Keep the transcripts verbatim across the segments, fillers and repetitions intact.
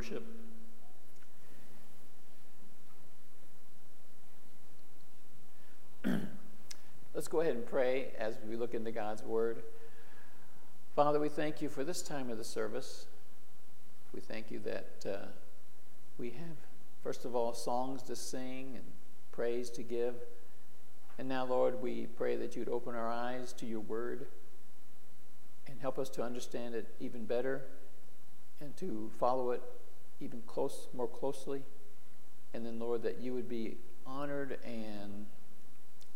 worship. Let's go ahead and pray as we look into God's word. Father, we thank you for this time of the service. We thank you that uh, we have, first of all, songs to sing and praise to give. And now, Lord, we pray that you'd open our eyes to your word and help us to understand it even better and to follow it even close, more closely. And then, Lord, that you would be honored and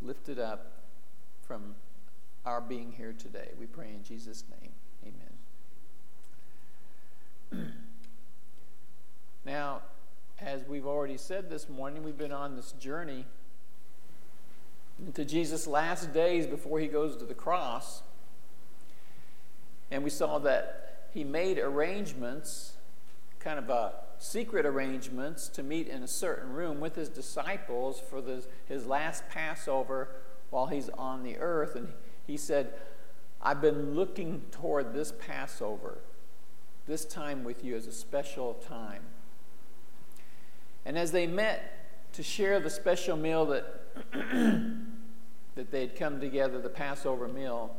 lifted up from our being here today. We pray in Jesus' name. Amen. Now, as we've already said this morning, we've been on this journey into Jesus' last days before he goes to the cross. And we saw that he made arrangements, kind of a secret arrangements, to meet in a certain room with his disciples for this, his last Passover while he's on the earth. And he said, I've been looking toward this Passover, this time with you as a special time. And as they met to share the special meal that that they had come together, the Passover meal,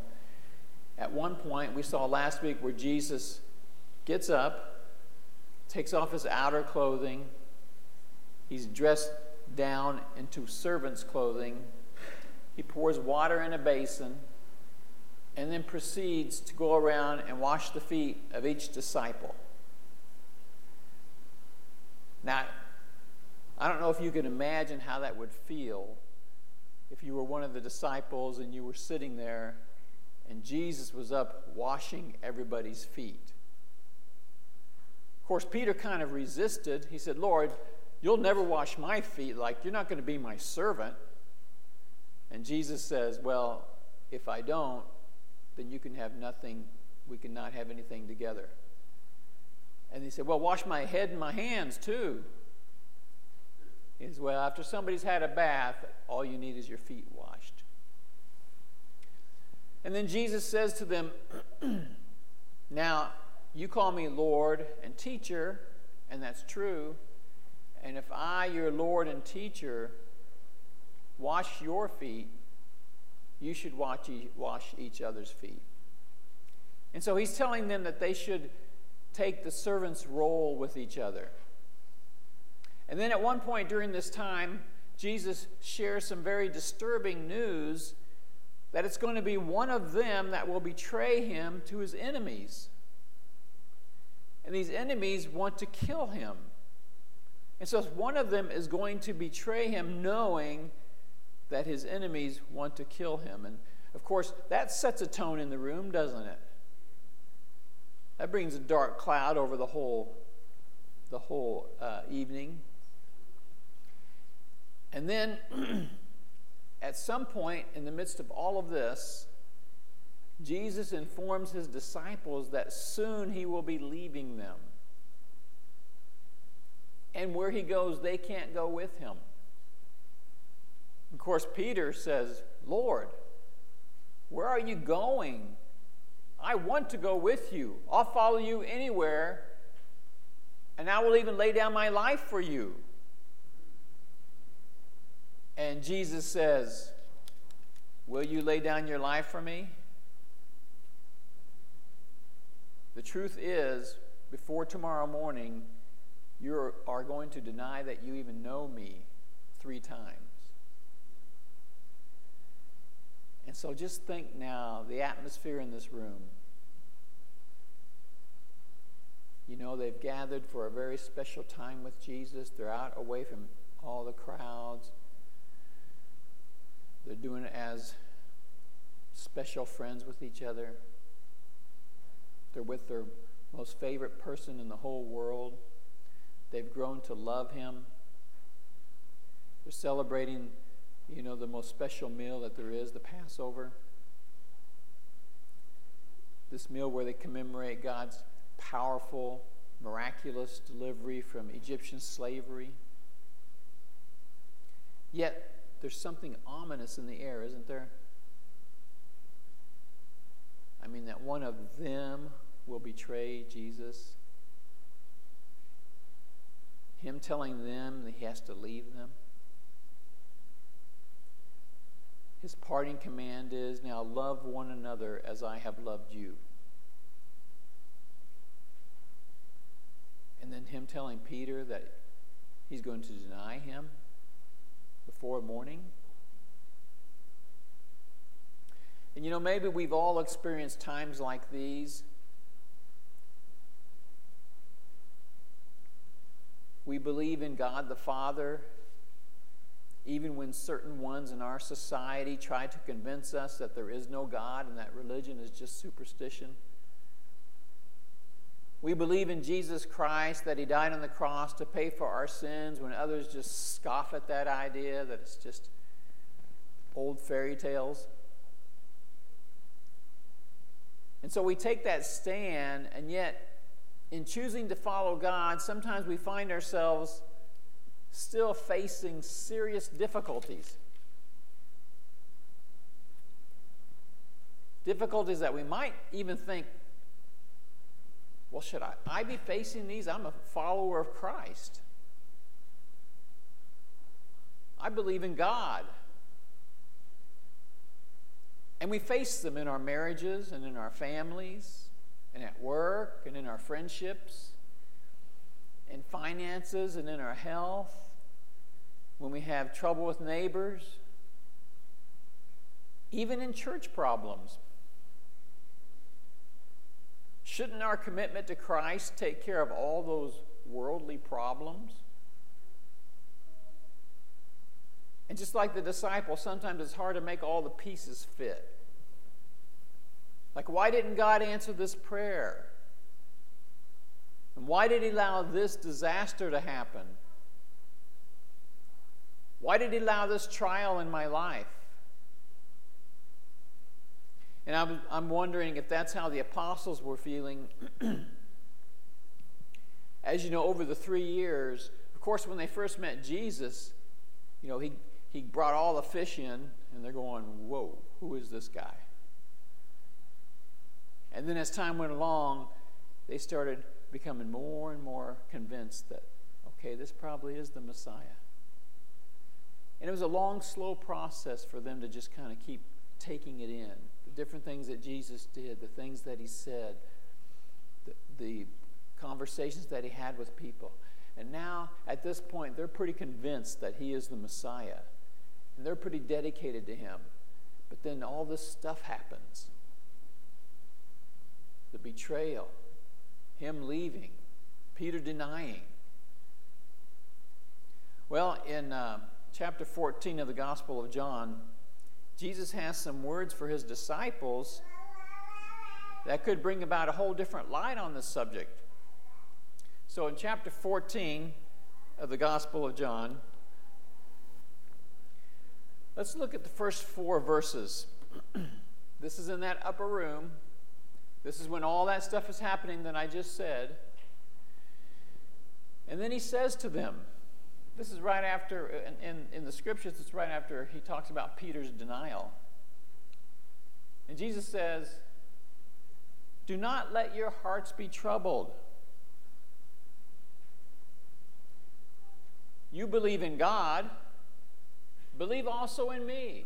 at one point we saw last week where Jesus gets up, takes off his outer clothing, he's dressed down into servant's clothing, he pours water in a basin, and then proceeds to go around and wash the feet of each disciple. Now, I don't know if you can imagine how that would feel if you were one of the disciples and you were sitting there and Jesus was up washing everybody's feet. Of course, Peter kind of resisted. He said, Lord, you'll never wash my feet. Like, you're not going to be my servant. And Jesus says, well, if I don't, then you can have nothing. We cannot have anything together. And he said, well, wash my head and my hands too. He says, well, after somebody's had a bath, all you need is your feet washed. And then Jesus says to them, now, you call me Lord and teacher, and that's true. And if I, your Lord and teacher, wash your feet, you should watch e- wash each other's feet. And so he's telling them that they should take the servant's role with each other. And then at one point during this time, Jesus shares some very disturbing news that it's going to be one of them that will betray him to his enemies. And these enemies want to kill him. And so one of them is going to betray him, knowing that his enemies want to kill him. And of course, that sets a tone in the room, doesn't it? That brings a dark cloud over the whole, the whole uh, evening. And then, at some point in the midst of all of this, Jesus informs his disciples that soon he will be leaving them. And where he goes, they can't go with him. Of course, Peter says, Lord, where are you going? I want to go with you. I'll follow you anywhere, and I will even lay down my life for you. And Jesus says, will you lay down your life for me? The truth is, before tomorrow morning, you are going to deny that you even know me three times. And so just think now, the atmosphere in this room. You know, they've gathered for a very special time with Jesus. They're out away from all the crowds. They're doing it as special friends with each other. They're with their most favorite person in the whole world. They've grown to love him. They're celebrating, you know, the most special meal that there is, the Passover. This meal where they commemorate God's powerful, miraculous delivery from Egyptian slavery. Yet, there's something ominous in the air, isn't there? I mean, that one of them will betray Jesus. him telling them that he has to leave them. His parting command is, now love one another as I have loved you. And then him telling Peter that he's going to deny him before morning. And you know, maybe we've all experienced times like these. We believe in God the Father, even when certain ones in our society try to convince us that there is no God and that religion is just superstition. We believe in Jesus Christ, that he died on the cross to pay for our sins, when others just scoff at that idea, that it's just old fairy tales. And so we take that stand, and yet in choosing to follow God, sometimes we find ourselves still facing serious difficulties. Difficulties that we might even think, well, should I, I be facing these? I'm a follower of Christ. I believe in God. And we face them in our marriages and in our families and at work and in our friendships and finances and in our health, when we have trouble with neighbors, even in church problems. Shouldn't our commitment to Christ take care of all those worldly problems? And just like the disciples, sometimes it's hard to make all the pieces fit. Like, why didn't God answer this prayer? And why did he allow this disaster to happen? Why did he allow this trial in my life? And I'm, I'm wondering if that's how the apostles were feeling. As you know, over the three years, of course, when they first met Jesus, you know, he, he brought all the fish in, and they're going, whoa, who is this guy? And then as time went along, they started becoming more and more convinced that, okay, this probably is the Messiah. And it was a long, slow process for them to just kind of keep taking it in. Different things that Jesus did, the things that he said, the, the conversations that he had with people. And now, at this point, they're pretty convinced that he is the Messiah. And they're pretty dedicated to him. But then all this stuff happens. The betrayal, him leaving, Peter denying. Well, in uh, chapter fourteen of the Gospel of John, Jesus has some words for his disciples that could bring about a whole different light on this subject. So in chapter fourteen of the Gospel of John, let's look at the first four verses. This is in that upper room. This is when all that stuff is happening that I just said. And then he says to them, this is right after, in, in the scriptures, it's right after he talks about Peter's denial. And Jesus says, do not let your hearts be troubled. You believe in God, believe also in me.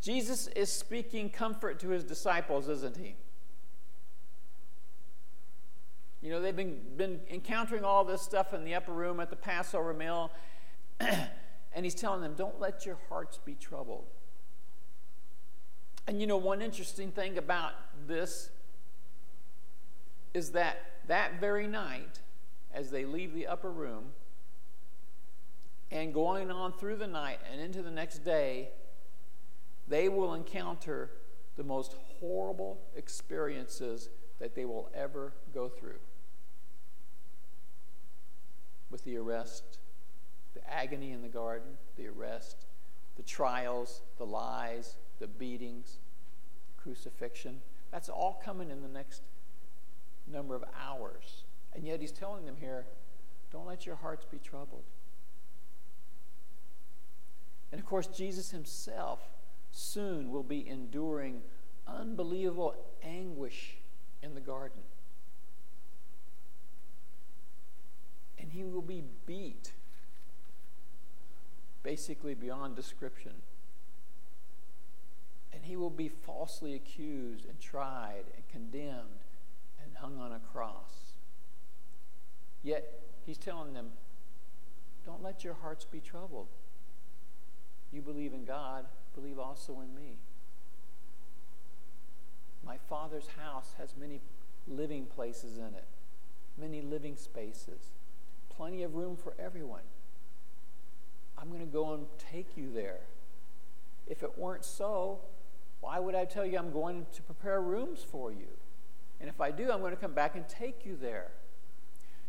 Jesus is speaking comfort to his disciples, isn't he? You know, they've been, been encountering all this stuff in the upper room at the Passover meal. And he's telling them, don't let your hearts be troubled. And you know, one interesting thing about this is that that very night, as they leave the upper room, and going on through the night and into the next day, they will encounter the most horrible experiences that they will ever go through. with the arrest, the agony in the garden, the arrest, the trials, the lies, the beatings, crucifixion. That's all coming in the next number of hours. And yet he's telling them here, don't let your hearts be troubled. And of course, Jesus himself soon will be enduring unbelievable anguish in the garden. And he will be beat, basically beyond description. And he will be falsely accused and tried and condemned and hung on a cross. Yet, he's telling them, don't let your hearts be troubled. You believe in God, believe also in me. My Father's house has many living places in it, many living spaces, plenty of room for everyone. I'm going to go and take you there. If it weren't so, why would I tell you I'm going to prepare rooms for you? And if I do, I'm going to come back and take you there.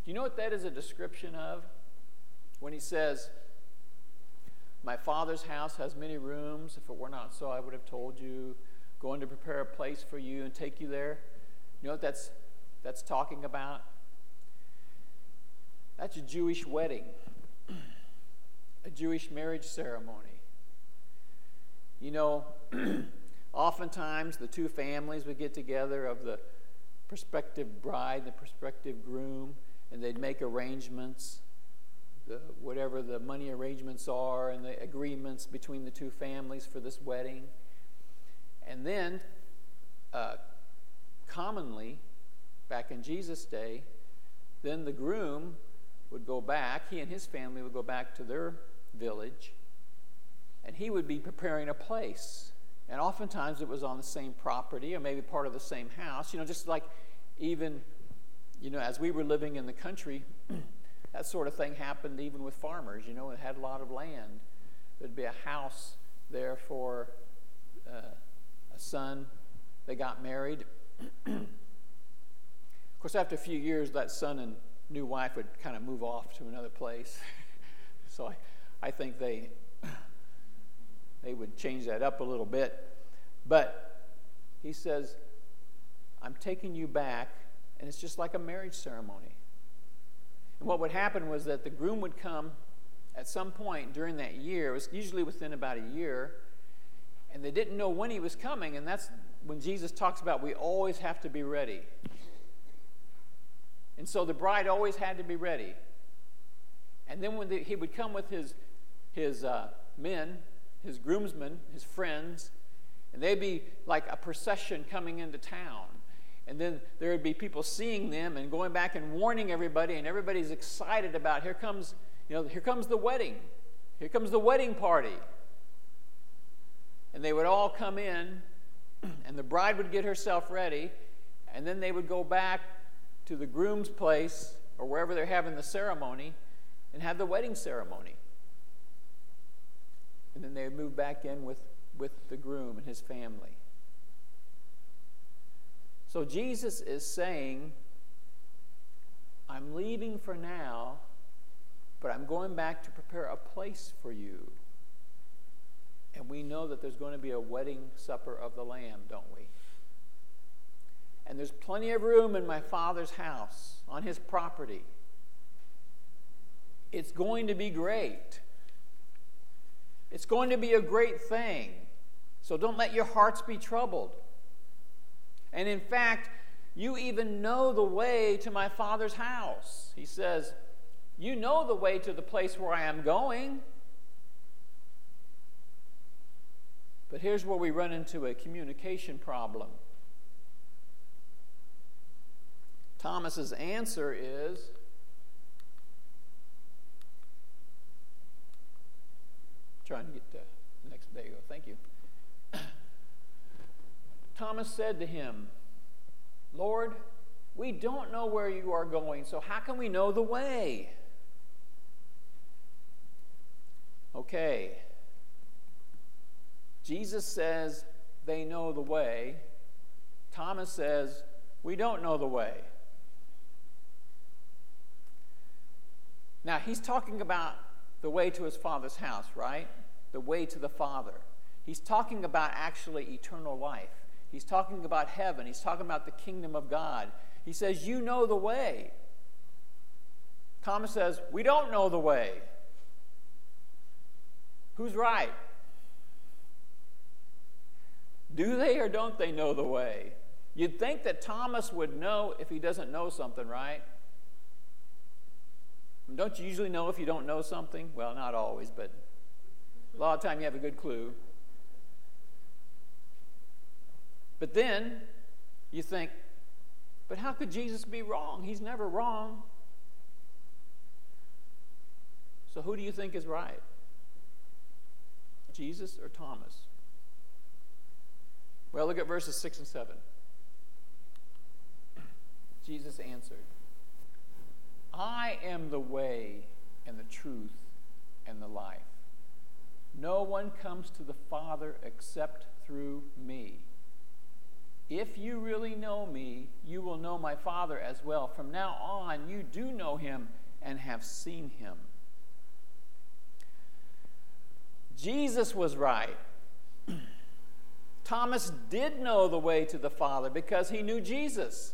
Do you know what that is a description of? When he says, my Father's house has many rooms. If it were not so, I would have told you. Going to prepare a place for you and take you there. You know what that's, that's talking about? That's a Jewish wedding, a Jewish marriage ceremony. You know, oftentimes the two families would get together of the prospective bride, the prospective groom, and they'd make arrangements, the, whatever the money arrangements are and the agreements between the two families for this wedding. And then, uh, commonly, back in Jesus' day, then the groom would go back, he and his family would go back to their village, and he would be preparing a place. And oftentimes it was on the same property or maybe part of the same house. You know, just like even, you know, as we were living in the country, that sort of thing happened even with farmers, you know, that had a lot of land. There'd be a house there for uh, a son. They got married. Of course, after a few years, that son and new wife would kind of move off to another place. So I, I think they they would change that up a little bit. But he says, I'm taking you back, and it's just like a marriage ceremony. And what would happen was that the groom would come at some point during that year. It was usually within about a year, and they didn't know when he was coming, and that's when Jesus talks about we always have to be ready. And so the bride always had to be ready. And then when the, he would come with his, his uh, men, his groomsmen, his friends, and they'd be like a procession coming into town. And then there would be people seeing them and going back and warning everybody, and everybody's excited about, here comes, you know, here comes the wedding. Here comes the wedding party. And they would all come in, and the bride would get herself ready, and then they would go back to the groom's place or wherever they're having the ceremony and have the wedding ceremony. And then they would move back in with, with the groom and his family. So Jesus is saying, I'm leaving for now, but I'm going back to prepare a place for you. And we know that there's going to be a wedding supper of the Lamb, don't we? And there's plenty of room in my Father's house, on his property. It's going to be great. It's going to be a great thing. So don't let your hearts be troubled. And in fact, you even know the way to my Father's house. He says, you know the way to the place where I am going. But here's where we run into a communication problem. Thomas's answer is, I'm trying to get to the next, there you go, thank you. Thomas said to him, Lord, we don't know where you are going, so how can we know the way? Okay. Jesus says they know the way. Thomas says, we don't know the way. Now, he's talking about the way to his Father's house, right? The way to the Father. He's talking about actually eternal life. He's talking about heaven. He's talking about the kingdom of God. He says, you know the way. Thomas says, we don't know the way. Who's right? Do they or don't they know the way? You'd think that Thomas would know if he doesn't know something, right? Don't you usually know if you don't know something? Well, not always, but a lot of time you have a good clue. But then you think, but how could Jesus be wrong? He's never wrong. So who do you think is right? Jesus or Thomas? Well, look at verses six and seven. Jesus answered, I am the way and the truth and the life. No one comes to the Father except through me. If you really know me, you will know my Father as well. From now on, you do know him and have seen him. Jesus was right. Thomas did know the way to the Father because he knew Jesus.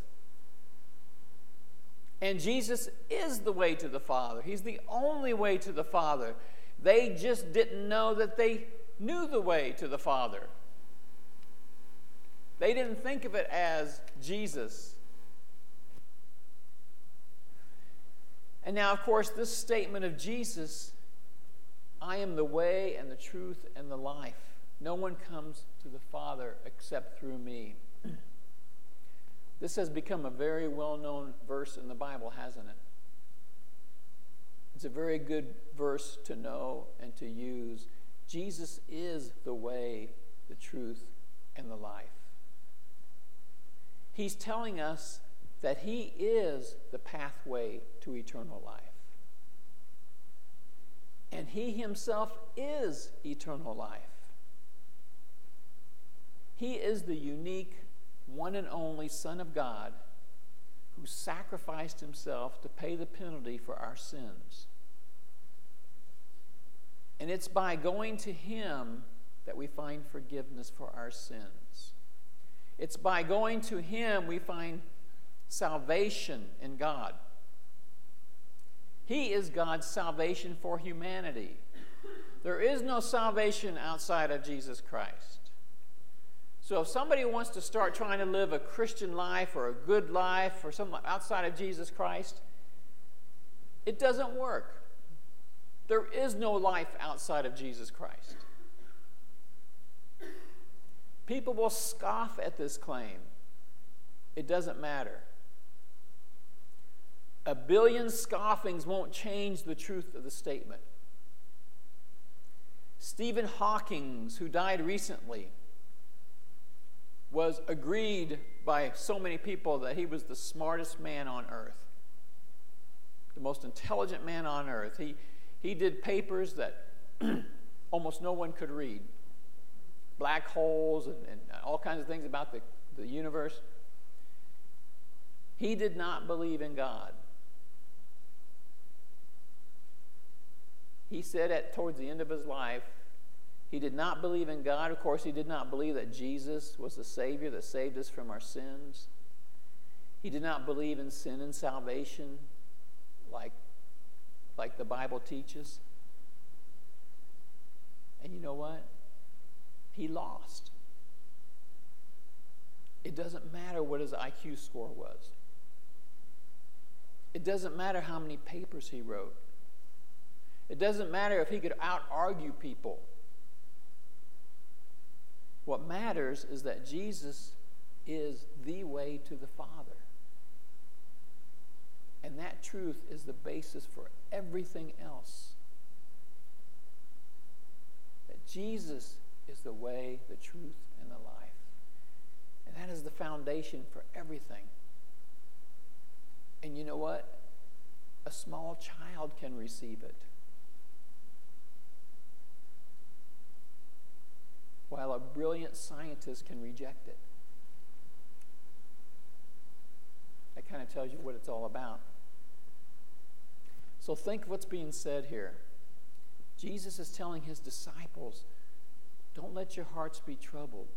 And Jesus is the way to the Father. He's the only way to the Father. They just didn't know that they knew the way to the Father. They didn't think of it as Jesus. And now, of course, this statement of Jesus, I am the way and the truth and the life. No one comes to the Father except through me. This has become a very well-known verse in the Bible, hasn't it? It's a very good verse to know and to use. Jesus is the way, the truth, and the life. He's telling us that he is the pathway to eternal life. And he himself is eternal life. He is the unique one and only Son of God who sacrificed himself to pay the penalty for our sins. And it's by going to him that we find forgiveness for our sins. It's by going to him we find salvation in God. He is God's salvation for humanity. There is no salvation outside of Jesus Christ. So if somebody wants to start trying to live a Christian life or a good life or something outside of Jesus Christ, it doesn't work. There is no life outside of Jesus Christ. People will scoff at this claim. It doesn't matter. A billion scoffings won't change the truth of the statement. Stephen Hawking, who died recently, was agreed by so many people that he was the smartest man on earth, the most intelligent man on earth. He, he did papers that almost no one could read, black holes and, and all kinds of things about the, the universe. He did not believe in God. He said at towards the end of his life, he did not believe in God. Of course, he did not believe that Jesus was the Savior that saved us from our sins. He did not believe in sin and salvation like, like the Bible teaches. And you know what? He lost. It doesn't matter what his I Q score was. It doesn't matter how many papers he wrote. It doesn't matter if he could out-argue people. What matters is that Jesus is the way to the Father. And that truth is the basis for everything else. That Jesus is the way, the truth, and the life. And that is the foundation for everything. And you know what? A small child can receive it. While a brilliant scientist can reject it. That kind of tells you what it's all about. So think what's being said here. Jesus is telling his disciples, don't let your hearts be troubled.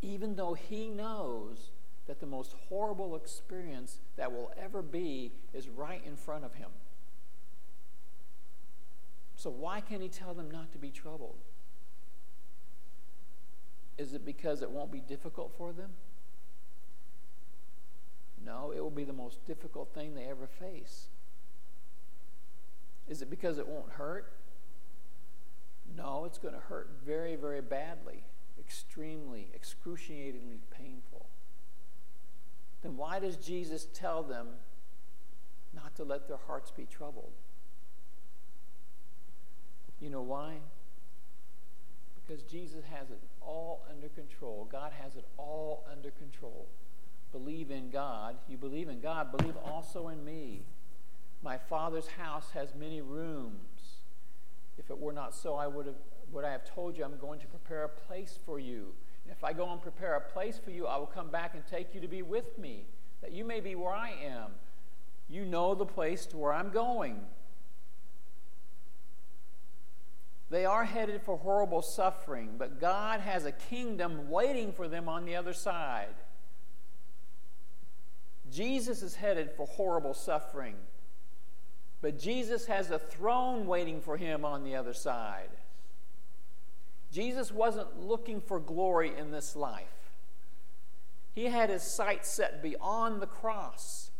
Even though he knows that the most horrible experience that will ever be is right in front of him. So why can't he tell them not to be troubled? Is it because it won't be difficult for them? No, it will be the most difficult thing they ever face. Is it because it won't hurt? No, it's going to hurt very, very badly, extremely, excruciatingly painful. Then why does Jesus tell them not to let their hearts be troubled? You know why? Because Jesus has it all under control. God has it all under control. Believe in God. You believe in God, believe also in me. My Father's house has many rooms. If it were not so, I would have would I have told you I'm going to prepare a place for you. And if I go and prepare a place for you, I will come back and take you to be with me, that you may be where I am. You know the place to where I'm going. They are headed for horrible suffering, but God has a kingdom waiting for them on the other side. Jesus is headed for horrible suffering, but Jesus has a throne waiting for him on the other side. Jesus wasn't looking for glory in this life. He had his sights set beyond the cross.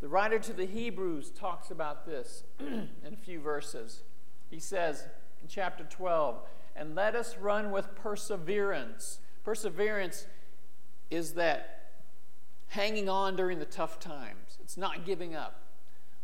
The writer to the Hebrews talks about this in a few verses. He says in chapter twelve, and let us run with perseverance. Perseverance is that hanging on during the tough times. It's not giving up.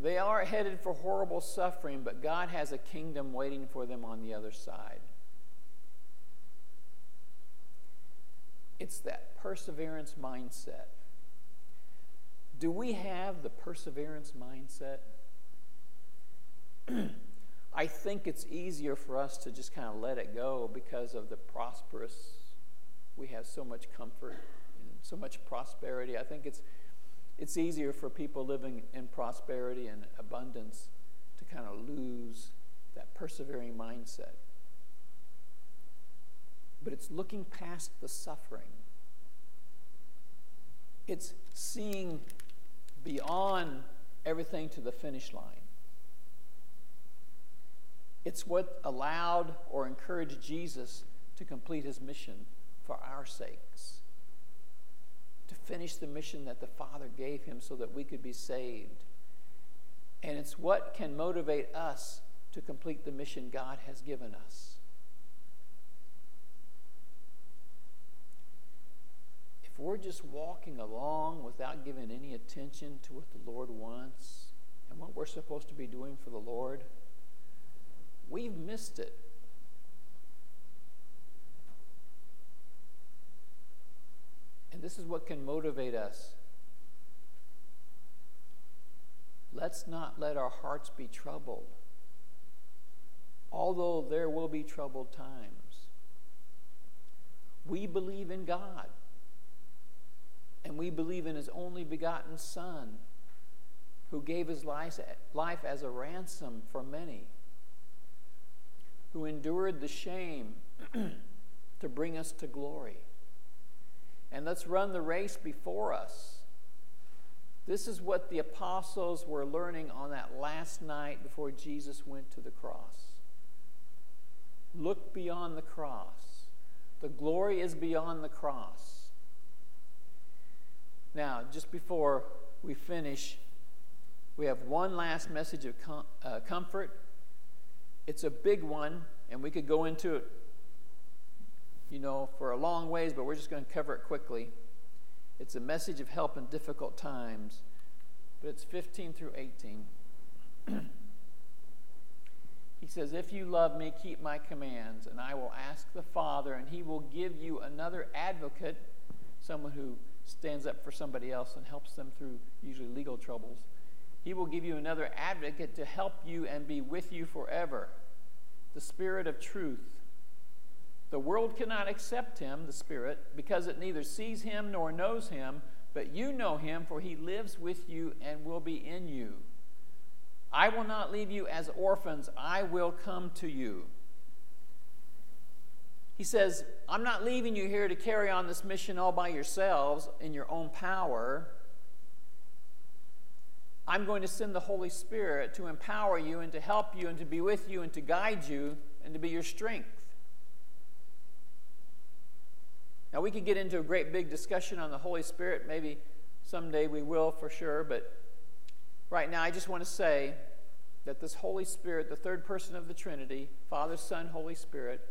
They are headed for horrible suffering, but God has a kingdom waiting for them on the other side. It's that perseverance mindset. Do we have the perseverance mindset? I think it's easier for us to just kind of let it go because of the prosperous. We have so much comfort and so much prosperity. I think it's It's easier for people living in prosperity and abundance to kind of lose that persevering mindset. But it's looking past the suffering. It's seeing beyond everything to the finish line. It's what allowed or encouraged Jesus to complete his mission for our sakes. Finish the mission that the Father gave him so that we could be saved. And it's what can motivate us to complete the mission God has given us. If we're just walking along without giving any attention to what the Lord wants and what we're supposed to be doing for the Lord, we've missed it. And this is what can motivate us. Let's not let our hearts be troubled, although there will be troubled times. We believe in God, and we believe in his only begotten Son, who gave his life as a ransom for many, who endured the shame to bring us to glory. And let's run the race before us. This is what the apostles were learning on that last night before Jesus went to the cross. Look beyond the cross. The glory is beyond the cross. Now, just before we finish, we have one last message of com- uh, comfort. It's a big one, and we could go into it, you know, for a long ways, but we're just going to cover it quickly. It's a message of help in difficult times, but it's fifteen through eighteen. He says, if you love me, keep my commands, and I will ask the Father, and he will give you another advocate, someone who stands up for somebody else and helps them through usually legal troubles. He will give you another advocate to help you and be with you forever, the Spirit of truth. The world cannot accept him, the Spirit, because it neither sees him nor knows him, but you know him, for he lives with you and will be in you. I will not leave you as orphans. I will come to you. He says, I'm not leaving you here to carry on this mission all by yourselves in your own power. I'm going to send the Holy Spirit to empower you and to help you and to be with you and to guide you and to be your strength. Now, we could get into a great big discussion on the Holy Spirit. Maybe someday we will for sure, but right now, I just want to say that this Holy Spirit, the third person of the Trinity, Father, Son, Holy Spirit,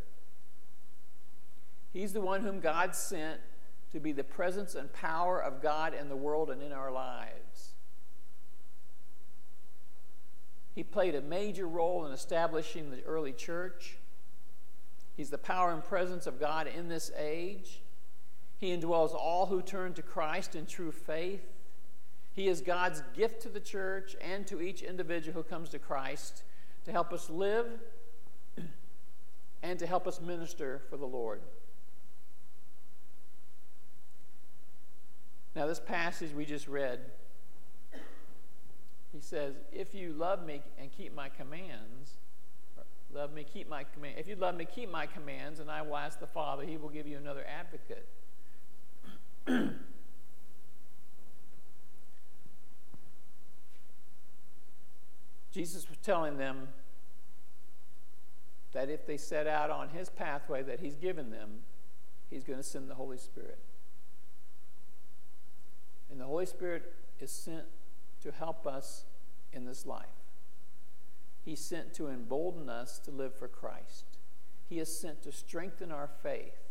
he's the one whom God sent to be the presence and power of God in the world and in our lives. He played a major role in establishing the early church. He's the power and presence of God in this age. He indwells all who turn to Christ in true faith. He is God's gift to the church and to each individual who comes to Christ to help us live and to help us minister for the Lord. Now, this passage we just read, he says, if you love me and keep my commands, love me, keep my command. If you love me, keep my commands, and I will ask the Father, he will give you another advocate. Jesus was telling them that if they set out on his pathway that he's given them, he's going to send the Holy Spirit. And the Holy Spirit is sent to help us in this life. He's sent to embolden us to live for Christ. He is sent to strengthen our faith,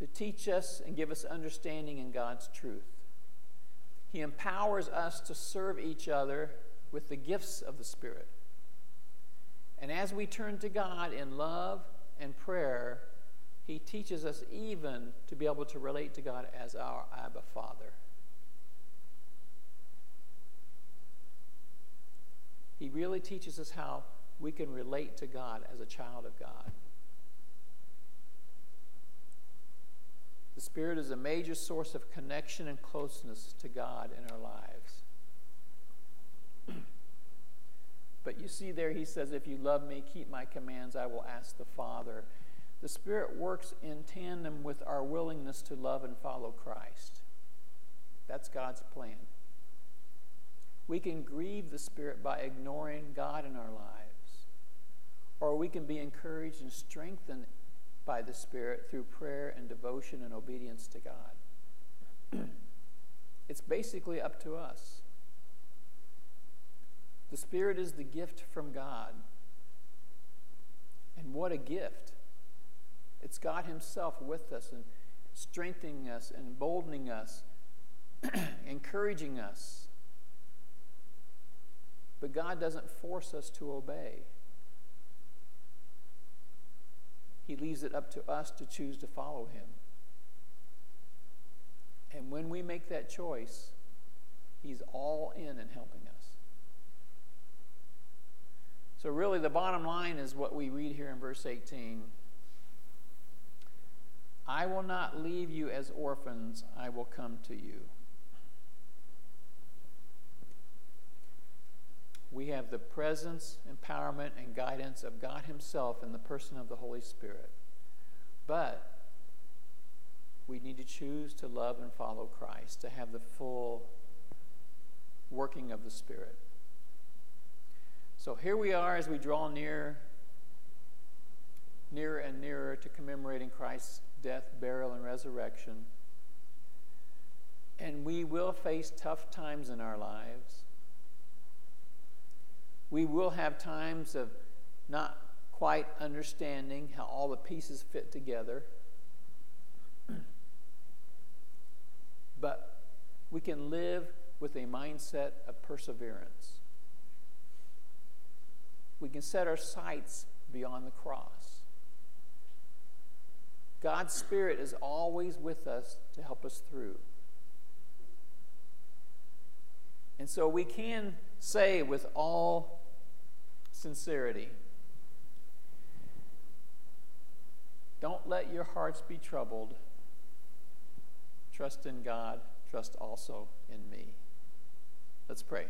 to teach us and give us understanding in God's truth. He empowers us to serve each other with the gifts of the Spirit. And as we turn to God in love and prayer, he teaches us even to be able to relate to God as our Abba Father. He really teaches us how we can relate to God as a child of God. The Spirit is a major source of connection and closeness to God in our lives. But you see there, he says, if you love me, keep my commands, I will ask the Father. The Spirit works in tandem with our willingness to love and follow Christ. That's God's plan. We can grieve the Spirit by ignoring God in our lives, or we can be encouraged and strengthened by the Spirit through prayer and devotion and obedience to God. It's basically up to us. The Spirit is the gift from God. And what a gift. It's God himself with us and strengthening us, emboldening us, encouraging us. But God doesn't force us to obey. He leaves it up to us to choose to follow him. And when we make that choice, he's all in and helping us. So really, the bottom line is what we read here in verse eighteen. I will not leave you as orphans. I will come to you. We have the presence, empowerment, and guidance of God himself in the person of the Holy Spirit. But we need to choose to love and follow Christ, to have the full working of the Spirit. So here we are as we draw near, nearer and nearer to commemorating Christ's death, burial, and resurrection. And we will face tough times in our lives. We will have times of not quite understanding how all the pieces fit together. But can live with a mindset of perseverance. We can set our sights beyond the cross. God's Spirit is always with us to help us through. And so we can say with all sincerity, don't let your hearts be troubled. Trust in God. Trust also in me. Let's pray.